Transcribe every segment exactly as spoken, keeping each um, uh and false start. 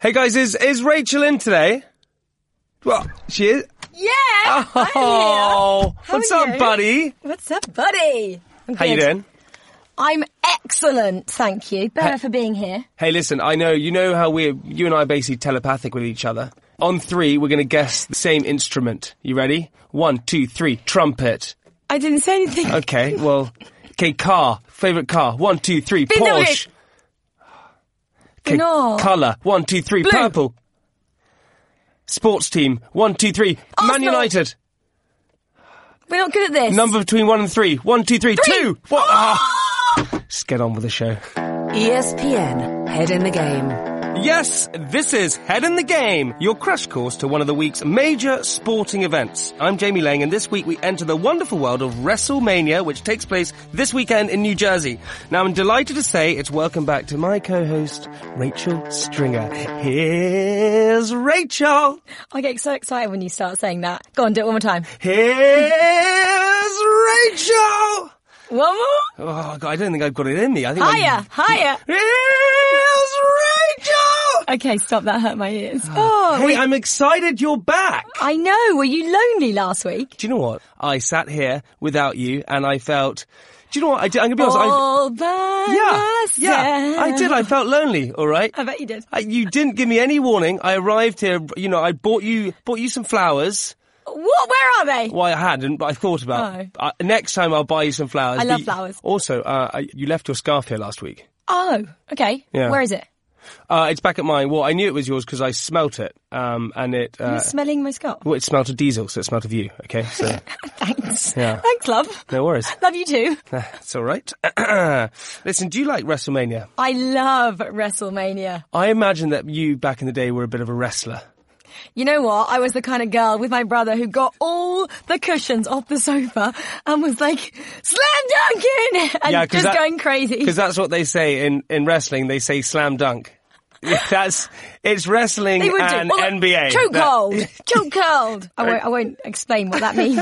Hey guys, is is Rachel in today? Well, she is. Yeah. Oh, I'm here. What's up, you? buddy? What's up, buddy? I'm How good. you doing? I'm excellent, thank you. Better hey, for being here. Hey, listen, I know you know how we you and I are basically telepathic with each other. On three, we're going to guess the same instrument. You ready? One, two, three. Trumpet. I didn't say anything. Okay, well, okay. Car. Favorite car. One, two, three. B M W. Porsche. Okay, no. Colour. One, two, three. Blue. Purple. Sports team. One, two, three. Arsenal. Man United. We're not good at this. Number between one and three. One, two, three. Three. Two. What? Oh. Let's get on with the show. E S P N. Head in the game. Yes, this is Head in the Game, your crash course to one of the week's major sporting events. I'm Jamie Lang, and this week we enter the wonderful world of WrestleMania, which takes place this weekend in New Jersey. Now, I'm delighted to say it's welcome back to my co-host, Rachel Stringer. Here's Rachel! I get so excited when you start saying that. Go on, do it one more time. Here's Rachel! One more? Oh, God, I don't think I've got it in me. I think higher, I... higher. Here's Rachel! Okay, stop. That hurt my ears. Oh, oh, hey, we... I'm excited you're back. I know. Were you lonely last week? Do you know what? I sat here without you and I felt... Do you know what? I did, I'm going to be honest. All I... by yeah, myself. Yeah, I did. I felt lonely, all right? I bet you did. I, you didn't give me any warning. I arrived here, you know, I bought you bought you some flowers. What? Where are they? Well, I hadn't, but I thought about it. Oh. Uh, next time I'll buy you some flowers. I love you, flowers. Also, uh, you left your scarf here last week. Oh, okay. Yeah. Where is it? Uh, it's back at mine. Well, I knew it was yours because I smelt it. Um, and it. Uh, You're smelling my scarf? Well, it smelt of diesel, so it smelt of you, okay? So, thanks. Yeah. Thanks, love. No worries. Love you too. It's all right. Listen, do you like WrestleMania? I love WrestleMania. I imagine that you, back in the day, were a bit of a wrestler. You know what? I was the kind of girl with my brother who got all the cushions off the sofa and was like, slam dunking! And yeah, just that, going crazy. Because that's what they say in, in wrestling. They say slam dunk. That's, it's wrestling and well, N B A. Choke hold! Choke hold! I won't, I won't explain what that means.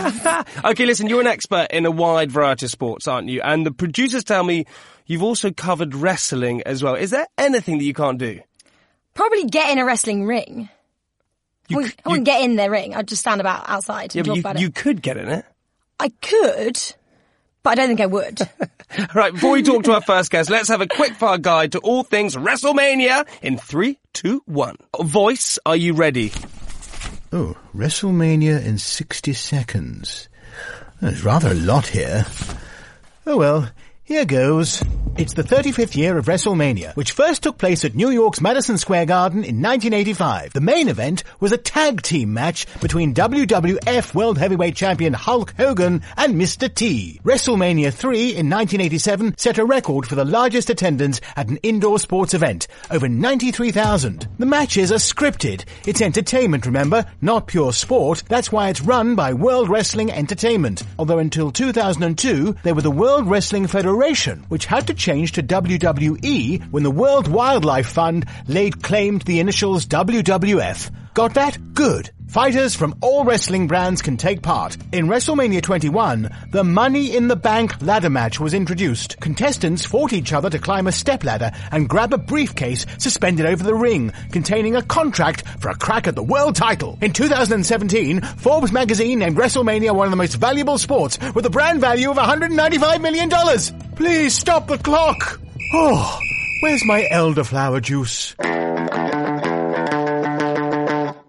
Okay, listen, you're an expert in a wide variety of sports, aren't you? And the producers tell me you've also covered wrestling as well. Is there anything that you can't do? Probably get in a wrestling ring. You, I wouldn't, I wouldn't you, get in their ring. I'd just stand about outside and yeah, talk you, about it. You could get in it. I could, but I don't think I would. All right, before we talk to our first guest, let's have a quickfire guide to all things WrestleMania in three, two, one. Voice, are you ready? Oh, WrestleMania in sixty seconds. There's rather a lot here. Oh, well, here goes. It's the thirty-fifth year of WrestleMania, which first took place at New York's Madison Square Garden in nineteen eighty-five. The main event was a tag team match between W W F World Heavyweight Champion Hulk Hogan and Mister T. WrestleMania three in nineteen eighty-seven set a record for the largest attendance at an indoor sports event, over ninety-three thousand. The matches are scripted. It's entertainment, remember, not pure sport. That's why it's run by World Wrestling Entertainment, although until two thousand two, they were the World Wrestling Federation, which had to change to W W E when the World Wildlife Fund laid claim to the initials W W F. Got that? Good. Fighters from all wrestling brands can take part. In WrestleMania twenty-one, the Money in the Bank ladder match was introduced. Contestants fought each other to climb a stepladder and grab a briefcase suspended over the ring, containing a contract for a crack at the world title. In two thousand seventeen, Forbes magazine named WrestleMania one of the most valuable sports with a brand value of one hundred ninety-five million dollars. Please stop the clock. Oh, where's my elderflower juice?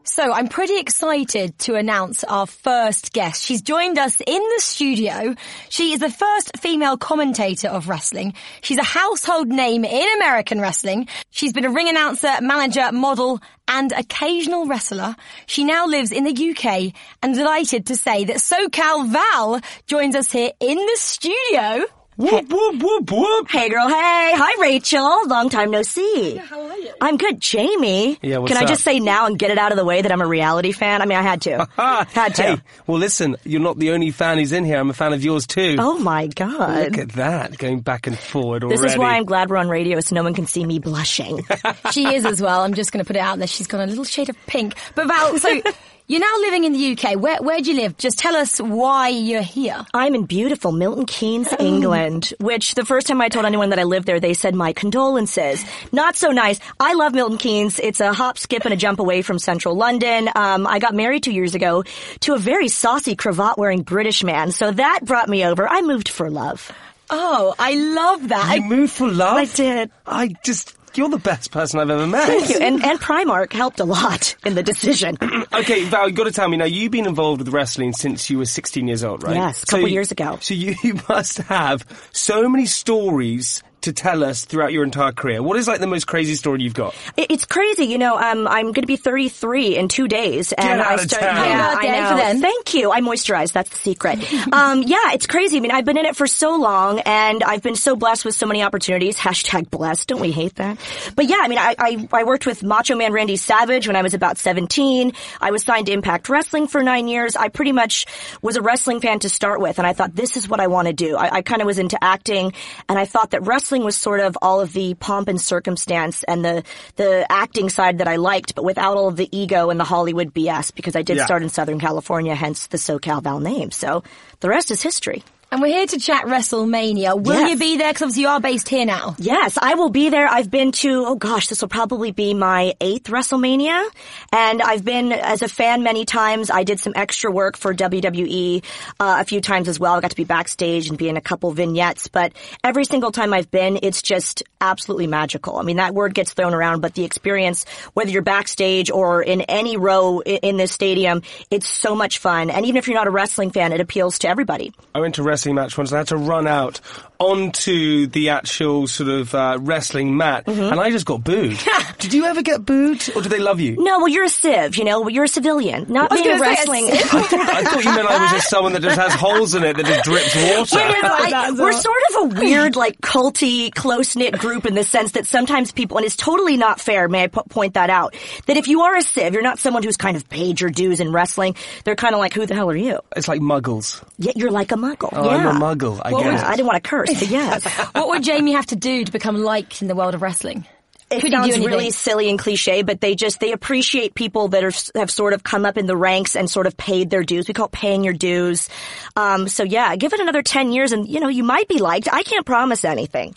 So I'm pretty excited to announce our first guest. She's joined us in the studio. She is the first female commentator of wrestling. She's a household name in American wrestling. She's been a ring announcer, manager, model, and occasional wrestler. She now lives in the U K and delighted to say that SoCal Val joins us here in the studio. Whoop, whoop, whoop, whoop. Hey, girl, hey. Hi, Rachel. Long time no see. Yeah, how are you? I'm good. Jamie. Yeah, what's Can I up? just say now and get it out of the way that I'm a reality fan? I mean, I had to. had to. Hey, well, listen, you're not the only fan who's in here. I'm a fan of yours, too. Oh, my God. Look at that, going back and forward already. This is why I'm glad we're on radio, so no one can see me blushing. She is as well. I'm just going to put it out there. She's got a little shade of pink. But, Val, so... You're now living in the U K. Where, where do you live? Just tell us why you're here. I'm in beautiful Milton Keynes, England, which the first time I told anyone that I lived there, they said, my condolences. Not so nice. I love Milton Keynes. It's a hop, skip, and a jump away from central London. Um, I got married two years ago to a very saucy, cravat-wearing British man, so that brought me over. I moved for love. Oh, I love that. You I moved for love? I did. I just... You're the best person I've ever met. Thank you. And, and Primark helped a lot in the decision. Okay, Val, you've got to tell me now, you've been involved with wrestling since you were sixteen years old, right? Yes, a couple so, years ago. So you, you must have so many stories to tell us throughout your entire career. What is, like, the most crazy story you've got? It's crazy. You know, um, I'm going to be thirty-three in two days. And Get out I start, of town. Yeah, I know. For them. Thank you. I moisturize. That's the secret. um, yeah, it's crazy. I mean, I've been in it for so long, and I've been so blessed with so many opportunities. Hashtag blessed. Don't we hate that? But, yeah, I mean, I, I, I worked with Macho Man Randy Savage when I was about seventeen. I was signed to Impact Wrestling for nine years. I pretty much was a wrestling fan to start with, and I thought, this is what I want to do. I, I kind of was into acting, and I thought that wrestling Wrestling was sort of all of the pomp and circumstance and the the acting side that I liked, but without all of the ego and the Hollywood B S, because I did yeah. start in Southern California, hence the SoCal Val name. So the rest is history. And we're here to chat WrestleMania. Will yes. you be there? Because obviously you are based here now. Yes, I will be there. I've been to, oh gosh, this will probably be my eighth WrestleMania. And I've been as a fan many times. I did some extra work for W W E uh, a few times as well. I got to be backstage and be in a couple vignettes. But every single time I've been, it's just absolutely magical. I mean, that word gets thrown around, but the experience, whether you're backstage or in any row in, in this stadium, it's so much fun. And even if you're not a wrestling fan, it appeals to everybody. I went to wrestling. Match once, and I had to run out onto the actual sort of uh, wrestling mat, mm-hmm. and I just got booed. Did you ever get booed, or do they love you? No, well, you're a civ, you know, well, you're a civilian, not being a wrestling. A I, thought, I thought you meant I was just someone that just has holes in it that just drips water. Wait, wait, wait, I, we're sort of a weird, like, culty, close-knit group in the sense that sometimes people, and it's totally not fair, may I po- point that out, that if you are a civ, you're not someone who's kind of paid your dues in wrestling. They're kind of like, who the hell are you? It's like muggles. Yeah, you're like a muggle. Oh. Yeah. I'm a muggle, I guess. I didn't want to curse, but yes. What would Jamie have to do to become liked in the world of wrestling? It Could sounds really silly and cliche, but they just, they appreciate people that are, have sort of come up in the ranks and sort of paid their dues. We call it paying your dues. Um, so yeah, give it another ten years and, you know, you might be liked. I can't promise anything.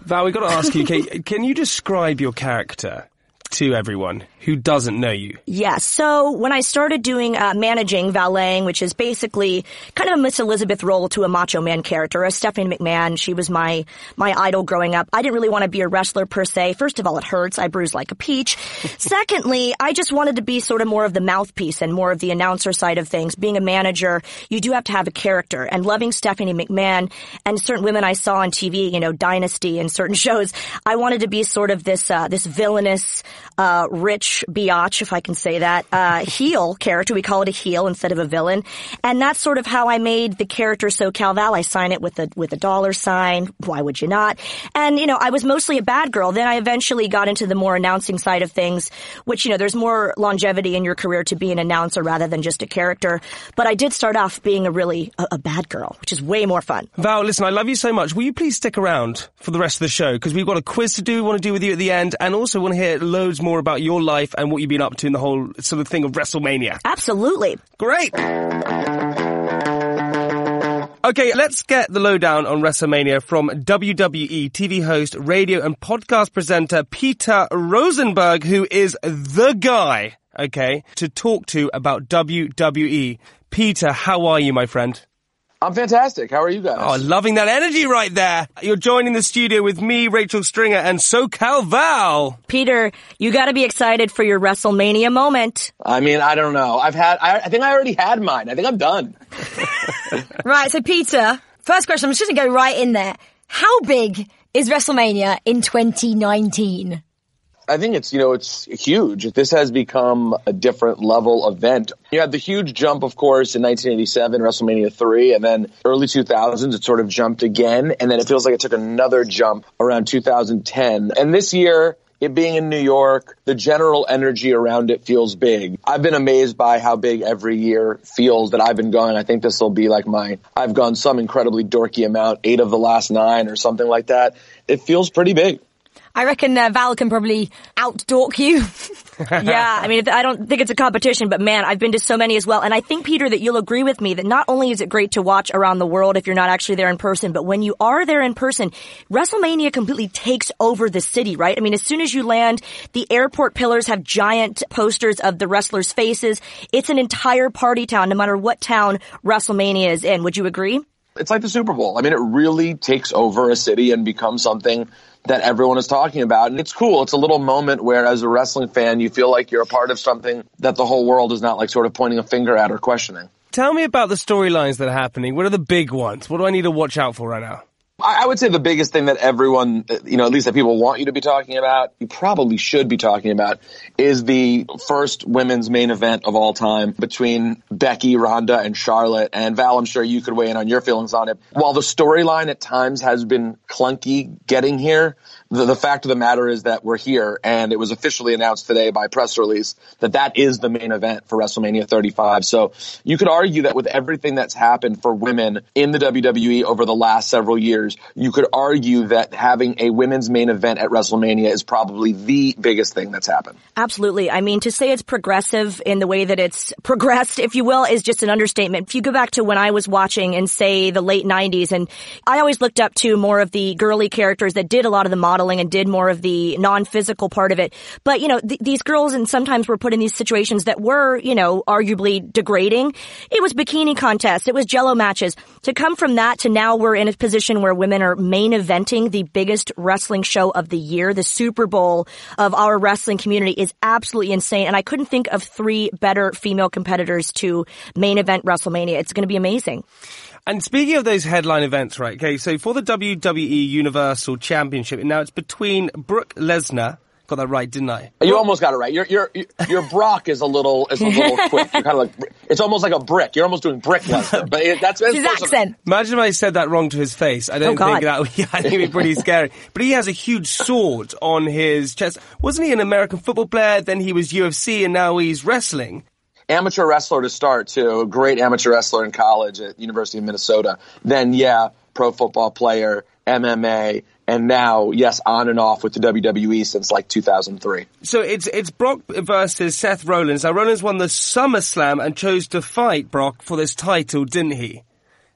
Val, we've got to ask you, Kate, can you describe your character to everyone who doesn't know you? Yeah, so when I started doing uh, managing, valeting, which is basically kind of a Miss Elizabeth role to a Macho Man character, a Stephanie McMahon, she was my my idol growing up. I didn't really want to be a wrestler per se. First of all, it hurts. I bruise like a peach. Secondly, I just wanted to be sort of more of the mouthpiece and more of the announcer side of things. Being a manager, you do have to have a character. And loving Stephanie McMahon and certain women I saw on T V, you know, Dynasty and certain shows, I wanted to be sort of this uh, this villainous, uh, rich, biatch, if I can say that, uh, heel character. We call it a heel instead of a villain. And that's sort of how I made the character SoCal Val. I sign it with a, with a dollar sign. Why would you not? And, you know, I was mostly a bad girl. Then I eventually got into the more announcing side of things, which, you know, there's more longevity in your career to be an announcer rather than just a character. But I did start off being a really, a, a bad girl, which is way more fun. Val, listen, I love you so much. Will you please stick around for the rest of the show? Because we've got a quiz to do, we want to do with you at the end, and also want to hear loads more about your life and what you've been up to in the whole sort of thing of WrestleMania. Absolutely. Great. Okay, let's get the lowdown on WrestleMania from W W E T V host, radio and podcast presenter Peter Rosenberg, who is the guy, okay, to talk to about W W E. Peter, how are you, my friend? I'm fantastic. How are you guys? Oh, loving that energy right there. You're joining the studio with me, Rachel Stringer, and SoCal Val. Peter, you got to be excited for your WrestleMania moment. I mean, I don't know. I've had, I, I think I already had mine. I think I'm done. Right. So, Peter, first question, I'm just going to go right in there. How big is WrestleMania in twenty nineteen? I think it's, you know, it's huge. This has become a different level event. You had the huge jump, of course, in nineteen eighty-seven, WrestleMania three, and then early two thousands, it sort of jumped again. And then it feels like it took another jump around two thousand ten. And this year, it being in New York, the general energy around it feels big. I've been amazed by how big every year feels that I've been going. I think this will be like my, I've gone some incredibly dorky amount, eight of the last nine or something like that. It feels pretty big. I reckon uh, Val can probably out-dork you. Yeah, I mean, I don't think it's a competition, but man, I've been to so many as well. And I think, Peter, that you'll agree with me that not only is it great to watch around the world if you're not actually there in person, but when you are there in person, WrestleMania completely takes over the city, right? I mean, as soon as you land, the airport pillars have giant posters of the wrestlers' faces. It's an entire party town, no matter what town WrestleMania is in. Would you agree? It's like the Super Bowl. I mean, it really takes over a city and becomes something that everyone is talking about. And it's cool. It's a little moment where, as a wrestling fan, you feel like you're a part of something that the whole world is not like sort of pointing a finger at or questioning. Tell me about the storylines that are happening. What are the big ones? What do I need to watch out for right now? I would say the biggest thing that everyone, you know, at least that people want you to be talking about, you probably should be talking about, is the first women's main event of all time between Becky, Ronda, and Charlotte. And Val, I'm sure you could weigh in on your feelings on it. While the storyline at times has been clunky getting here, the, the fact of the matter is that we're here, and it was officially announced today by press release that that is the main event for WrestleMania thirty-five. So you could argue that with everything that's happened for women in the W W E over the last several years, you could argue that having a women's main event at WrestleMania is probably the biggest thing that's happened. Absolutely. I mean, to say it's progressive in the way that it's progressed, if you will, is just an understatement. If you go back to when I was watching in, say, the late nineties, and I always looked up to more of the girly characters that did a lot of the modeling and did more of the non-physical part of it. But, you know, th- these girls and sometimes were put in these situations that were, you know, arguably degrading. It was bikini contests. It was jello matches. To come from that to now we're in a position where women are main eventing the biggest wrestling show of the year. The Super Bowl of our wrestling community is absolutely insane. And I couldn't think of three better female competitors to main event WrestleMania. It's going to be amazing. And speaking of those headline events, right? Okay, so for the W W E Universal Championship, and now it's between Brock Lesnar. Got that right, didn't I? You almost got it right. Your your your Brock is a little is a little quick. You're kind of like, it's almost like a brick. You're almost doing brick Lesnar, but it, that's, that's his accent. Imagine if I said that wrong to his face. I don't oh, think that. Would, yeah, I think it'd be pretty scary. But he has a huge sword on his chest. Wasn't he an American football player? Then he was U F C, and now he's wrestling. Amateur wrestler to start, too. A great amateur wrestler in college at University of Minnesota. Then, yeah, pro football player, M M A. And now, yes, on and off with the W W E since like two thousand three. So it's it's Brock versus Seth Rollins. Now, Rollins won the SummerSlam and chose to fight Brock for this title, didn't he?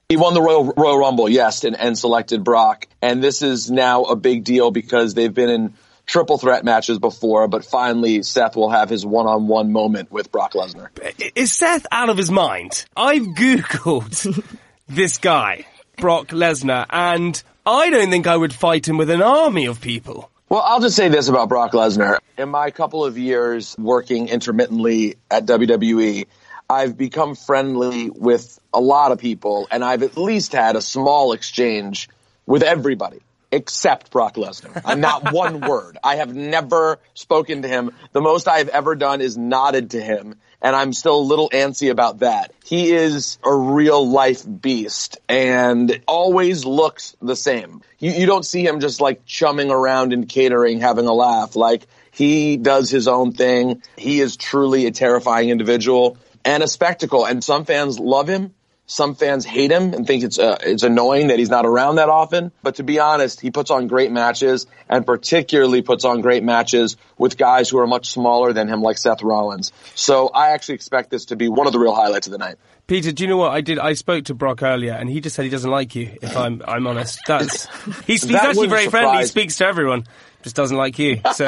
He won the Royal, Royal Rumble, yes, and, and selected Brock. And this is now a big deal because they've been in triple threat matches before, but finally Seth will have his one-on-one moment with Brock Lesnar. Is Seth out of his mind? I've Googled this guy, Brock Lesnar, and I don't think I would fight him with an army of people. Well, I'll just say this about Brock Lesnar. In my couple of years working intermittently at W W E, I've become friendly with a lot of people, and I've at least had a small exchange with everybody except Brock Lesnar. I'm not one word. I have never spoken to him. The most I've ever done is nodded to him, and I'm still a little antsy about that. He is a real-life beast and always looks the same. You, you don't see him just, like, chumming around and catering, having a laugh. Like, he does his own thing. He is truly a terrifying individual and a spectacle. And some fans love him. Some fans hate him and think it's uh, it's annoying that he's not around that often. But to be honest, he puts on great matches, and particularly puts on great matches with guys who are much smaller than him, like Seth Rollins. So I actually expect this to be one of the real highlights of the night. Peter, do you know what I did? I spoke to Brock earlier, and he just said he doesn't like you, if I'm I'm honest. That's He's, he's that actually very friendly. He speaks to everyone. Just doesn't like you. So.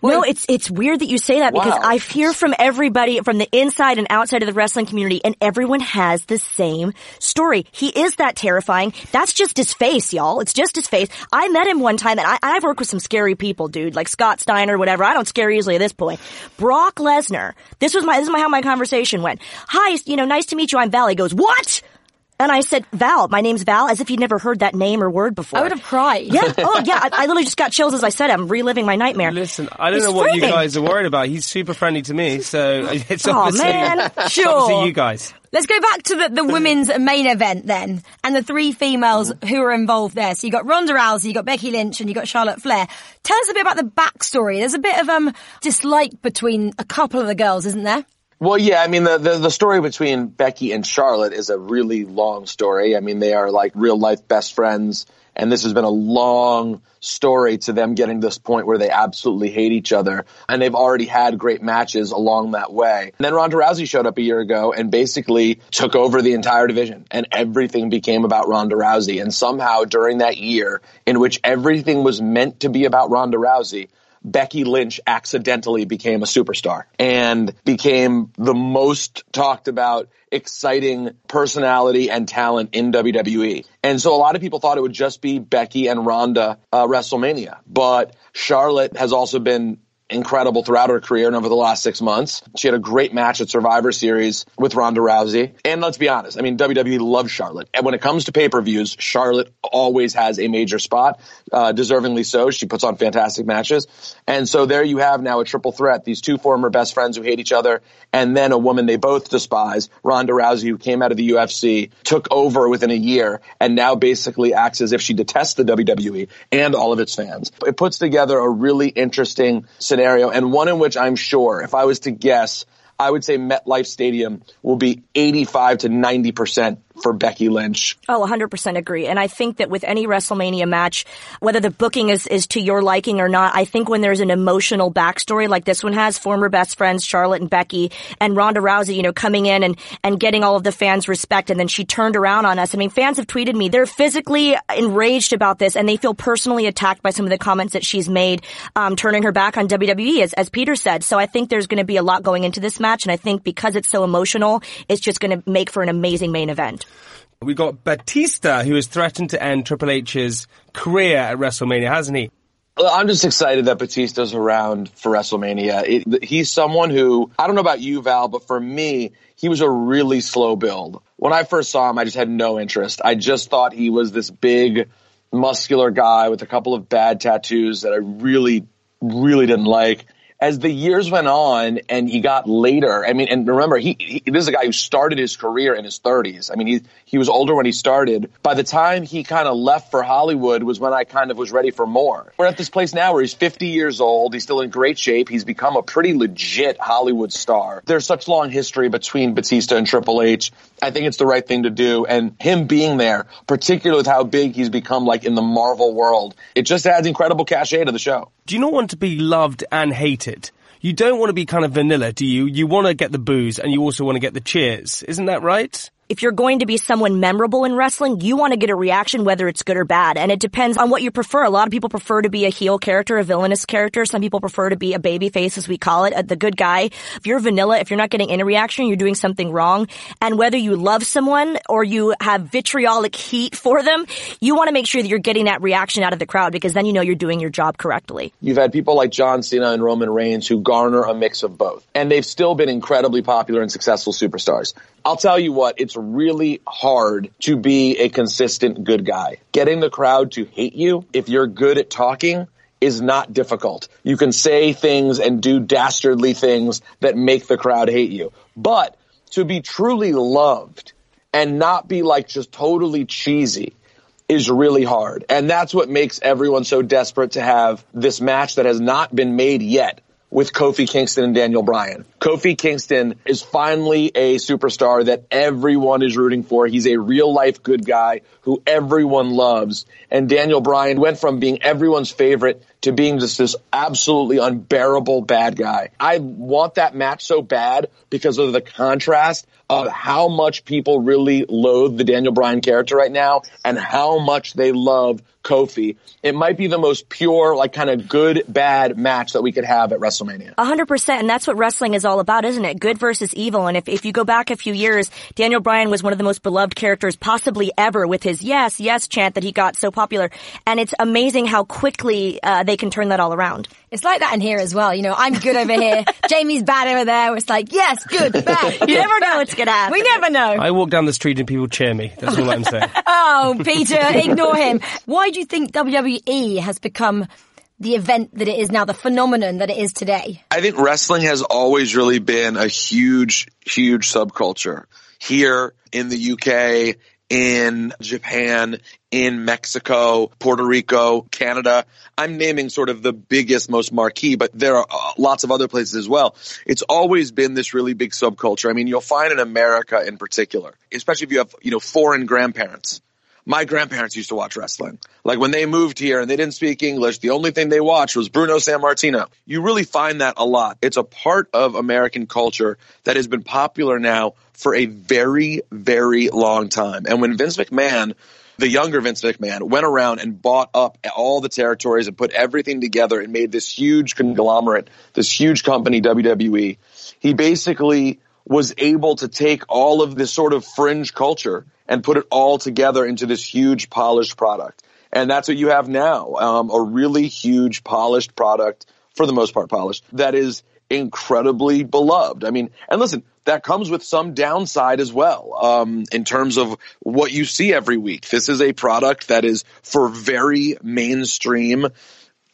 Well, no, it's it's weird that you say that because wow. I hear from everybody from the inside and outside of the wrestling community, and everyone has the same story. He is that terrifying. That's just his face, y'all. It's just his face. I met him one time, and I, I've worked with some scary people, dude, like Scott Steiner, whatever. I don't scare easily at this point. Brock Lesnar. This was my this is my, how my conversation went. Hi, you know, nice to meet you. I'm Val. He goes, what? And I said, Val, my name's Val, as if you'd never heard that name or word before. I would have cried. Yeah. Oh, yeah. I, I literally just got chills as I said it. I'm reliving my nightmare. Listen, I don't He's know what freaking. You guys are worried about. He's super friendly to me, so it's oh, obviously, man. Sure. Obviously you guys. Let's go back to the, the women's main event then, and the three females who are involved there. So you got Ronda Rousey, you got Becky Lynch, and you got Charlotte Flair. Tell us a bit about the backstory. There's a bit of um dislike between a couple of the girls, isn't there? Well, yeah, I mean, the, the, the story between Becky and Charlotte is a really long story. I mean, they are like real life best friends And this has been a long story to them getting to this point where they absolutely hate each other. And they've already had great matches along that way. And then Ronda Rousey showed up a year ago and basically took over the entire division. And everything became about Ronda Rousey. And somehow during that year in which everything was meant to be about Ronda Rousey, Becky Lynch accidentally became a superstar and became the most talked about, exciting personality and talent in W W E. And so a lot of people thought it would just be Becky and Ronda uh, WrestleMania. But Charlotte has also been incredible throughout her career and over the last six months. She had a great match at Survivor Series with Ronda Rousey. And let's be honest, I mean, W W E loves Charlotte. And when it comes to pay-per-views, Charlotte always has a major spot, uh, deservingly so. She puts on fantastic matches. And so there you have now a triple threat, these two former best friends who hate each other, and then a woman they both despise, Ronda Rousey, who came out of the U F C, took over within a year, and now basically acts as if she detests the W W E and all of its fans. It puts together a really interesting scenario. And one in which I'm sure, if I was to guess, I would say MetLife Stadium will be eighty-five to ninety percent for Becky Lynch. Oh, one hundred percent agree. And I think that with any WrestleMania match, whether the booking is, is to your liking or not, I think when there's an emotional backstory like this one has, former best friends Charlotte and Becky and Ronda Rousey, you know, coming in and, and getting all of the fans' respect, and then she turned around on us. I mean, fans have tweeted me. They're physically enraged about this, and they feel personally attacked by some of the comments that she's made, um, turning her back on W W E, as, as Peter said. So I think there's going to be a lot going into this match, and I think because it's so emotional, it's just going to make for an amazing main event. We've got Batista, who has threatened to end Triple H's career at WrestleMania, hasn't he? Well, I'm just excited that Batista's around for WrestleMania. It, he's someone who, I don't know about you, Val, but for me, he was a really slow build. When I first saw him, I just had no interest. I just thought he was this big, muscular guy with a couple of bad tattoos that I really, really didn't like. As the years went on and he got later, I mean, and remember, he, he this is a guy who started his career in his thirties. I mean, he he was older when he started. By the time he kind of left for Hollywood was when I kind of was ready for more. We're at this place now where he's fifty years old. He's still in great shape. He's become a pretty legit Hollywood star. There's such long history between Batista and Triple H. I think it's the right thing to do. And him being there, particularly with how big he's become, like in the Marvel world, it just adds incredible cachet to the show. Do you not want to be loved and hated? You don't want to be kind of vanilla, do you? You want to get the boos and you also want to get the cheers. Isn't that right? If you're going to be someone memorable in wrestling, you want to get a reaction, whether it's good or bad. And it depends on what you prefer. A lot of people prefer to be a heel character, a villainous character. Some people prefer to be a babyface, as we call it, a, the good guy. If you're vanilla, if you're not getting any reaction, you're doing something wrong. And whether you love someone or you have vitriolic heat for them, you want to make sure that you're getting that reaction out of the crowd, because then you know you're doing your job correctly. You've had people like John Cena and Roman Reigns who garner a mix of both. And they've still been incredibly popular and successful superstars. I'll tell you what, it's really hard to be a consistent good guy. Getting the crowd to hate you, if you're good at talking, is not difficult. You can say things and do dastardly things that make the crowd hate you. But to be truly loved and not be like just totally cheesy is really hard. And that's what makes everyone so desperate to have this match that has not been made yet, with Kofi Kingston and Daniel Bryan. Kofi Kingston is finally a superstar that everyone is rooting for. He's a real-life good guy who everyone loves. And Daniel Bryan went from being everyone's favorite to being just this absolutely unbearable bad guy. I want that match so bad because of the contrast of how much people really loathe the Daniel Bryan character right now and how much they love Kofi. It might be the most pure, like, kind of good, bad match that we could have at WrestleMania. one hundred percent, and that's what wrestling is all about, isn't it? Good versus evil. And if, if you go back a few years, Daniel Bryan was one of the most beloved characters possibly ever with his yes, yes chant that he got so popular. And it's amazing how quickly uh, they can turn that all around. It's like that in here as well. You know, I'm good over here. Jamie's bad over there. It's like, yes, good, bad. You never know what's going to happen. We never know. I walk down the street and people cheer me. That's all I'm saying. Oh, Peter, ignore him. Why do you think W W E has become the event that it is now, the phenomenon that it is today? I think wrestling has always really been a huge, huge subculture here in the U K, in Japan, in Mexico, Puerto Rico, Canada. I'm naming sort of the biggest, most marquee, but there are lots of other places as well. It's always been this really big subculture. I mean, you'll find in America in particular, especially if you have, you know, foreign grandparents. my grandparents used to watch wrestling. Like when they moved here and they didn't speak English, the only thing they watched was Bruno Sammartino. You really find that a lot. It's a part of American culture that has been popular now for a very, very long time. And when Vince McMahon, the younger Vince McMahon, went around and bought up all the territories and put everything together and made this huge conglomerate, this huge company, W W E, he basically was able to take all of this sort of fringe culture and put it all together into this huge polished product. And that's what you have now, um, a really huge polished product, for the most part polished, that is incredibly beloved. I mean, and listen, that comes with some downside as well, um, in terms of what you see every week. This is a product that is for very mainstream,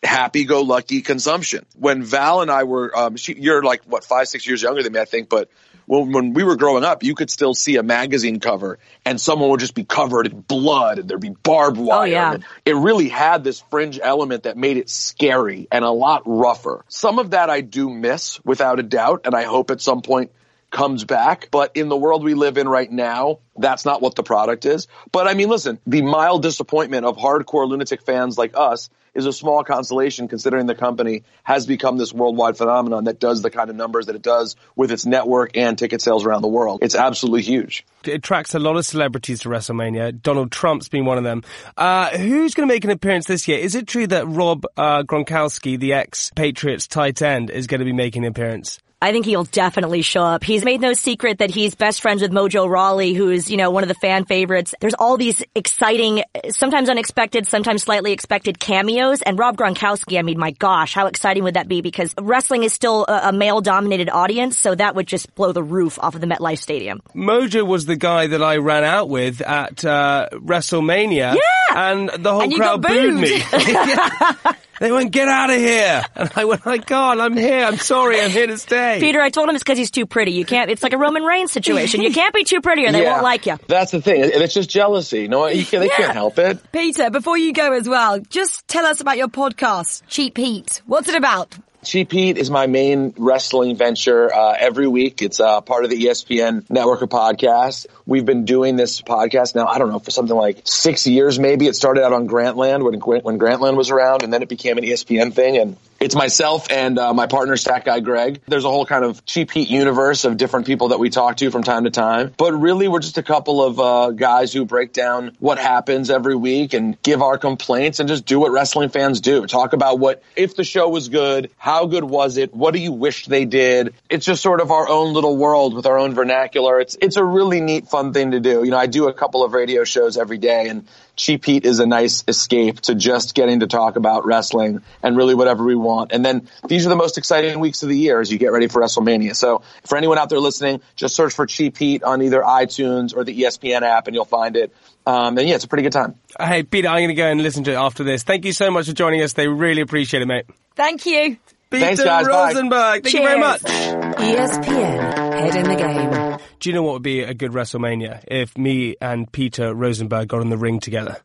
happy-go-lucky consumption. When Val and I were, um, she, you're like, what, five, six years younger than me, I think, but when, when we were growing up, you could still see a magazine cover and someone would just be covered in blood and there'd be barbed wire. Oh, yeah. And it really had this fringe element that made it scary and a lot rougher. Some of that I do miss, without a doubt, and I hope at some point comes back. But in the world we live in right now, that's not what the product is. But I mean, listen, the mild disappointment of hardcore lunatic fans like us is a small consolation, considering the company has become this worldwide phenomenon that does the kind of numbers that it does with its network and ticket sales around the world. It's absolutely huge. It attracts a lot of celebrities to WrestleMania. Donald Trump's been one of them. Uh, who's going to make an appearance this year? Is it true that Rob uh, Gronkowski, the ex-Patriots tight end, is going to be making an appearance? I think he'll definitely show up. He's made no secret that he's best friends with Mojo Rawley, who is, you know, one of the fan favorites. There's all these exciting, sometimes unexpected, sometimes slightly expected cameos. And Rob Gronkowski, I mean, my gosh, how exciting would that be? Because wrestling is still a, a male-dominated audience, so that would just blow the roof off of the MetLife Stadium. Mojo was the guy that I ran out with at uh, WrestleMania. Yeah! And the whole and crowd booed me. They went, "Get out of here!" And I went, "My God, I'm here. I'm sorry, I'm here to stay." Peter, I told him it's because he's too pretty. You can't. It's like a Roman Reigns situation. You can't be too pretty, or they yeah. won't like you. That's the thing. It's just jealousy. No, you can, they yeah. can't help it. Peter, before you go as well, just tell us about your podcast, Cheap Heat. What's it about? Cheap Heat is my main wrestling venture uh, every week. It's uh, part of the E S P N network of podcasts. We've been doing this podcast now, I don't know, for something like six years maybe. It started out on Grantland when when Grantland was around, and then it became an E S P N thing. And it's myself and uh, my partner, Stack Guy Greg. There's a whole kind of Cheap Heat universe of different people that we talk to from time to time. But really, we're just a couple of uh, guys who break down what happens every week and give our complaints and just do what wrestling fans do. Talk about what, if the show was good, how good was it? What do you wish they did? It's just sort of our own little world with our own vernacular. It's it's a really neat, fun thing to do. You know, I do a couple of radio shows every day, and Cheap Heat is a nice escape to just getting to talk about wrestling and really whatever we want. And then these are the most exciting weeks of the year as you get ready for WrestleMania. So for anyone out there listening, just search for Cheap Heat on either iTunes or the E S P N app and you'll find it. Um, and yeah, it's a pretty good time. Hey, Peter, I'm going to go and listen to it after this. Thank you so much for joining us. They really appreciate it, mate. Thank you. Peter Thanks, guys. Rosenberg. Bye. Thank Cheers. You very much. E S P N, head in the game. Do you know what would be a good WrestleMania? If me and Peter Rosenberg got in the ring together.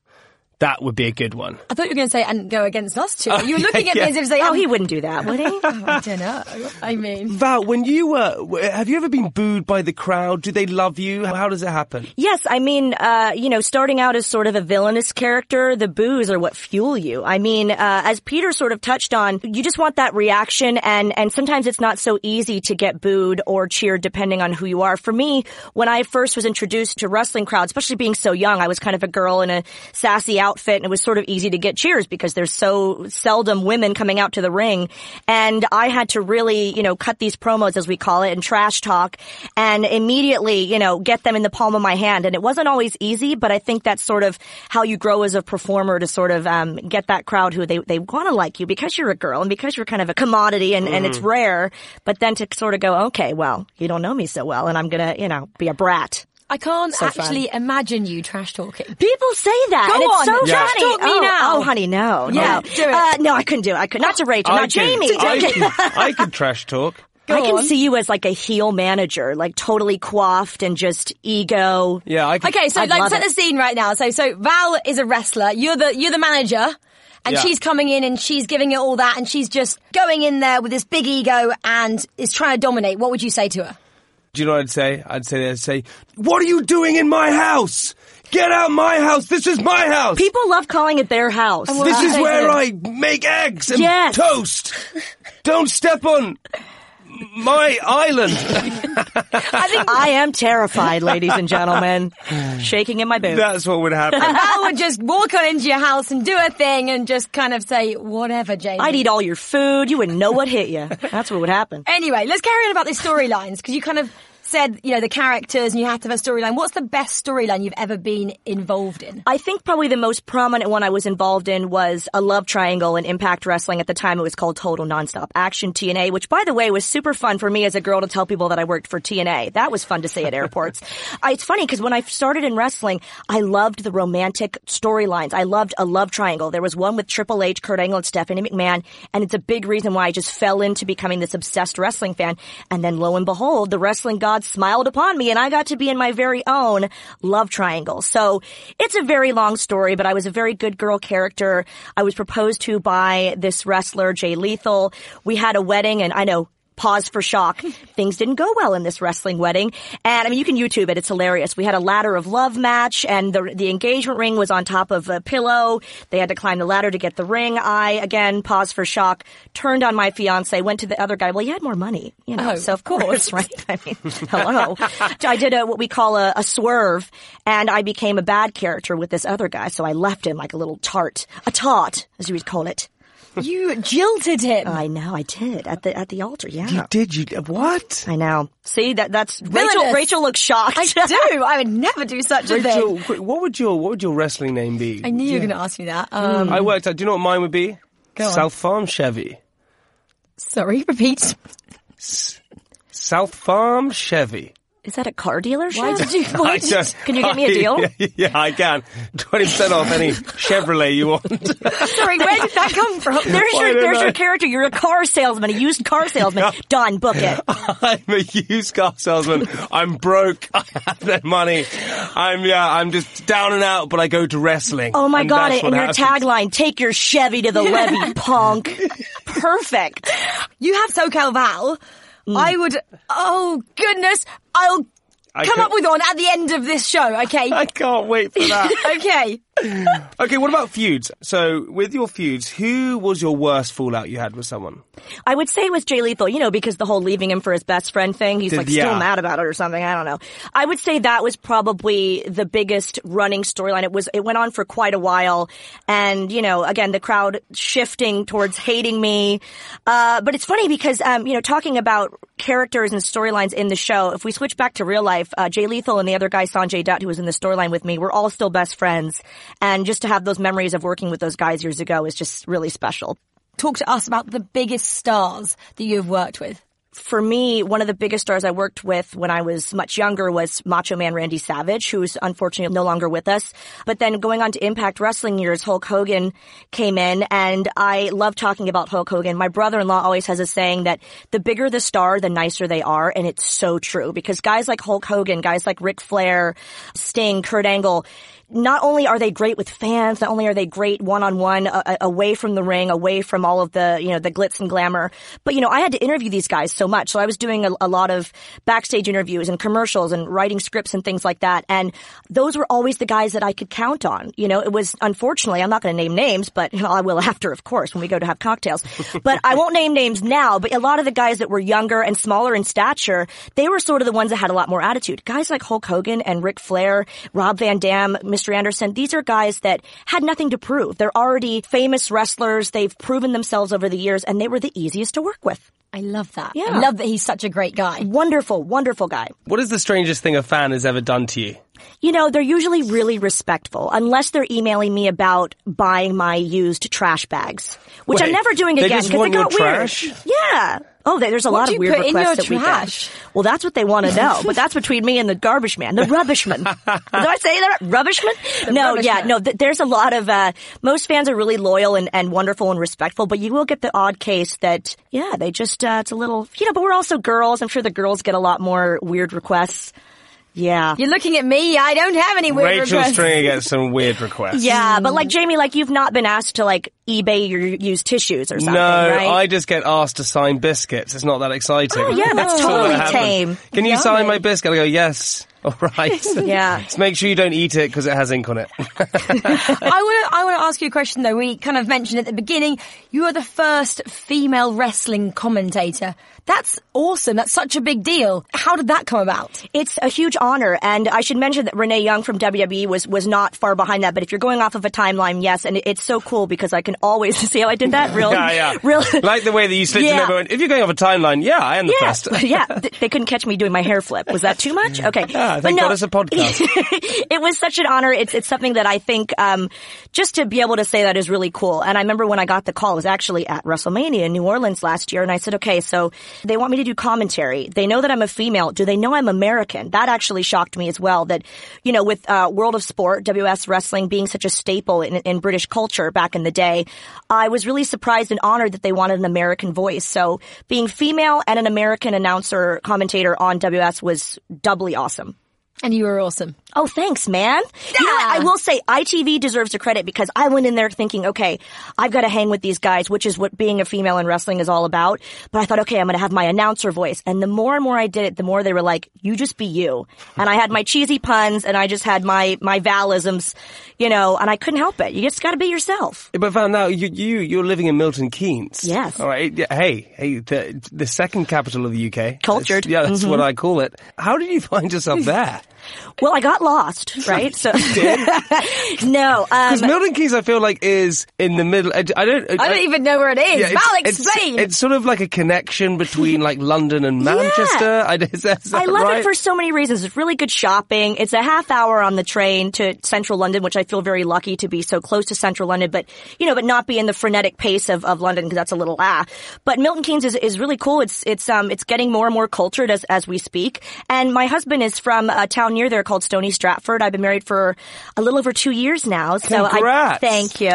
That would be a good one. I thought you were going to say, and go against us two. Oh, you were looking at yeah. me as if saying, oh, he wouldn't do that, would he? Oh, I don't know. I mean... Val, when you were... Have you ever been booed by the crowd? Do they love you? How does it happen? Yes, I mean, uh, you know, starting out as sort of a villainous character, the boos are what fuel you. I mean, uh, as Peter sort of touched on, you just want that reaction, and, and sometimes it's not so easy to get booed or cheered depending on who you are. For me, when I first was introduced to wrestling crowds, especially being so young, I was kind of a girl in a sassy outfit, and it was sort of easy to get cheers because there's so seldom women coming out to the ring. And I had to really, you know, cut these promos, as we call it, and trash talk, and immediately, you know, get them in the palm of my hand. And it wasn't always easy, but I think that's sort of how you grow as a performer, to sort of um, get that crowd who they, they want to like you because you're a girl and because you're kind of a commodity, and, mm. and it's rare, but then to sort of go, okay, well, you don't know me so well, and I'm going to, you know, be a brat. I can't so actually fun. imagine you trash talking. People say that. Go and it's on, so yeah. funny. Talk me oh, now. Oh, honey, no. Yeah, no. Do it. Uh, no, I couldn't do it. I could not to Rachel, I not could, Jamie. I could, I could trash talk. Go I can on. see you as like a heel manager, like totally coiffed and just ego. Yeah, I can. Okay, so I'd like set it. the scene right now. So, so Val is a wrestler. You're the you're the manager. And yeah. she's coming in and she's giving it all that, and she's just going in there with this big ego and is trying to dominate. What would you say to her? Do you know what I'd say? I'd say, I'd say, what are you doing in my house? Get out my house. This is my house. People love calling it their house. Well, this I is where it. I make eggs and yes. toast. Don't step on my island. I think I am terrified, ladies and gentlemen. Shaking in my boots. That's what would happen. And Val would just walk on into your house and do a thing and just kind of say, whatever, Jamie. I'd eat all your food. You wouldn't know what hit you. That's what would happen. Anyway, let's carry on about these storylines, because you kind of said, you know, the characters and you have to have a storyline. What's the best storyline you've ever been involved in? I think probably the most prominent one I was involved in was a love triangle in Impact Wrestling. At the time, it was called Total Nonstop Action T N A, which, by the way, was super fun for me as a girl to tell people that I worked for T N A. That was fun to say at airports. I, it's funny because when I started in wrestling, I loved the romantic storylines. I loved a love triangle. There was one with Triple H, Kurt Angle, and Stephanie McMahon, and it's a big reason why I just fell into becoming this obsessed wrestling fan. And then, lo and behold, the wrestling god smiled upon me and I got to be in my very own love triangle. So it's a very long story, but I was a very good girl character. I was proposed to by this wrestler, Jay Lethal. We had a wedding, and I know, pause for shock. Things didn't go well in this wrestling wedding. And I mean, you can YouTube it. It's hilarious. We had a ladder of love match, and the the engagement ring was on top of a pillow. They had to climb the ladder to get the ring. I, again, pause for shock, turned on my fiance, went to the other guy. Well, he had more money, you know, oh, so of course, right? I mean, hello. I did a, what we call a, a swerve, and I became a bad character with this other guy. So I left him like a little tart, a tot, as you would call it. You jilted him. I know, I did. At the at the altar, yeah. You did? You What? I know. See, that that's... Villainous. Rachel Rachel looks shocked. I do. I would never do such Rachel, a thing. What would your what would your wrestling name be? I knew yeah. you were going to ask me that. Um, I worked out. Do you know what mine would be? Go on. South Farm Chevy. Sorry, repeat. S- South Farm Chevy. Is that a car dealership? Why did you, why did, just, can you get I, me a deal? Yeah, yeah, I can. twenty percent off any Chevrolet you want. Sorry, where did that come from? There's, your, there's your character. You're a car salesman, a used car salesman. Done, book it. I'm a used car salesman. I'm broke. I have no money. I'm yeah. I'm just down and out, but I go to wrestling. Oh, my and God. And your happens. Tagline, take your Chevy to the levee, punk. Perfect. You have SoCal Val. Mm. I would, oh goodness, I'll I come up with one at the end of this show, okay? I can't wait for that. Okay. Okay, what about feuds? So, with your feuds, who was your worst fallout you had with someone? I would say it was Jay Lethal, you know, because the whole leaving him for his best friend thing, he's like yeah. still mad about it or something, I don't know. I would say that was probably the biggest running storyline. It was, it went on for quite a while, and, you know, again, the crowd shifting towards hating me. Uh, but it's funny because, um, you know, talking about characters and storylines in the show, if we switch back to real life, uh, Jay Lethal and the other guy, Sanjay Dutt, who was in the storyline with me, we're all still best friends. And just to have those memories of working with those guys years ago is just really special. Talk to us about the biggest stars that you've worked with. For me, one of the biggest stars I worked with when I was much younger was Macho Man Randy Savage, who's unfortunately no longer with us. But then going on to Impact Wrestling years, Hulk Hogan came in, and I love talking about Hulk Hogan. My brother-in-law always has a saying that the bigger the star, the nicer they are, and it's so true. Because guys like Hulk Hogan, guys like Ric Flair, Sting, Kurt Angle, not only are they great with fans, not only are they great one-on-one, uh, away from the ring, away from all of the, you know, the glitz and glamour, but, you know, I had to interview these guys so much. So I was doing a, a lot of backstage interviews and commercials and writing scripts and things like that. And those were always the guys that I could count on. You know, it was, unfortunately, I'm not going to name names, but you know, I will after, of course, when we go to have cocktails. But I won't name names now, but a lot of the guys that were younger and smaller in stature, they were sort of the ones that had a lot more attitude. Guys like Hulk Hogan and Ric Flair, Rob Van Dam, Mister Anderson, these are guys that had nothing to prove. They're already famous wrestlers. They've proven themselves over the years, and they were the easiest to work with. I love that. Yeah. I love that he's such a great guy. Wonderful, wonderful guy. What is the strangest thing a fan has ever done to you? You know, they're usually really respectful, unless they're emailing me about buying my used trash bags, which Wait, I'm never doing again because it got weird. Yeah. Oh, there's a what lot of weird requests that we get. Well, that's what they want to know, but that's between me and the garbage man, the rubbish man. Did I say that? Rubbish man? No, rubbish yeah, man. no. Th- there's a lot of uh most fans are really loyal and, and wonderful and respectful, but you will get the odd case that yeah, they just uh it's a little you know. But we're also girls. I'm sure the girls get a lot more weird requests. Yeah. You're looking at me. I don't have any weird Rachel requests. Rachel Stringer gets some weird requests. Yeah, but like, Jamie, like, you've not been asked to, like, eBay your used tissues or something, no, right? I just get asked to sign biscuits. It's not that exciting. Oh, yeah, that's totally that tame. Can you Yummy. sign my biscuit? I go, yes. All right. Yeah. Just make sure you don't eat it because it has ink on it. I want to I want to ask you a question, though. We kind of mentioned at the beginning, you are the first female wrestling commentator. That's awesome. That's such a big deal. How did that come about? It's a huge honor, and I should mention that Renee Young from W W E was, was not far behind that, but if you're going off of a timeline, yes, and it's so cool because I can always see how I did that. Real, yeah, yeah. Real, like the way that you slipped yeah. in everyone. If you're going off a timeline, yeah, I am the yeah. first. yeah, they couldn't catch me doing my hair flip. Was that too much? Okay. Yeah, thank no, God it's a podcast. It was such an honor. It's, it's something that I think, um, just to be able to say that is really cool. And I remember when I got the call, it was actually at WrestleMania in New Orleans last year, and I said, okay, so they want me to do commentary. They know that I'm a female. Do they know I'm American? That actually shocked me as well, that, you know, with uh, World of Sport, W W S Wrestling being such a staple in, in British culture back in the day, I was really surprised and honored that they wanted an American voice. So being female and an American announcer, commentator on W W S was doubly awesome. And you were awesome. Oh, thanks, man. Yeah. You know what? I will say I T V deserves the credit because I went in there thinking, okay, I've got to hang with these guys, which is what being a female in wrestling is all about. But I thought, okay, I'm going to have my announcer voice. And the more and more I did it, the more they were like, you just be you. And I had my cheesy puns and I just had my, my valisms, you know, and I couldn't help it. You just got to be yourself. Yeah, but Val, now you, you, you're living in Milton Keynes. Yes. All right. Hey, hey, the, the second capital of the U K. Cultured. That's, yeah, that's mm-hmm. what I call it. How did you find yourself there? Well, I got lost, right? So no, because um, Milton Keynes, I feel like, is in the middle. I don't. I, I don't even know where it is. Yeah, Val, it's, explain. It's, it's sort of like a connection between like London and Manchester. Yeah. I, is that, is that I love right? it for so many reasons. It's really good shopping. It's a half hour on the train to central London, which I feel very lucky to be so close to central London. But you know, but not be in the frenetic pace of, of London because that's a little ah. But Milton Keynes is is really cool. It's it's um it's getting more and more cultured as as we speak. And my husband is from a town near there called Stony Stratford. I've been married for a little over two years now. So Congrats. I, thank you.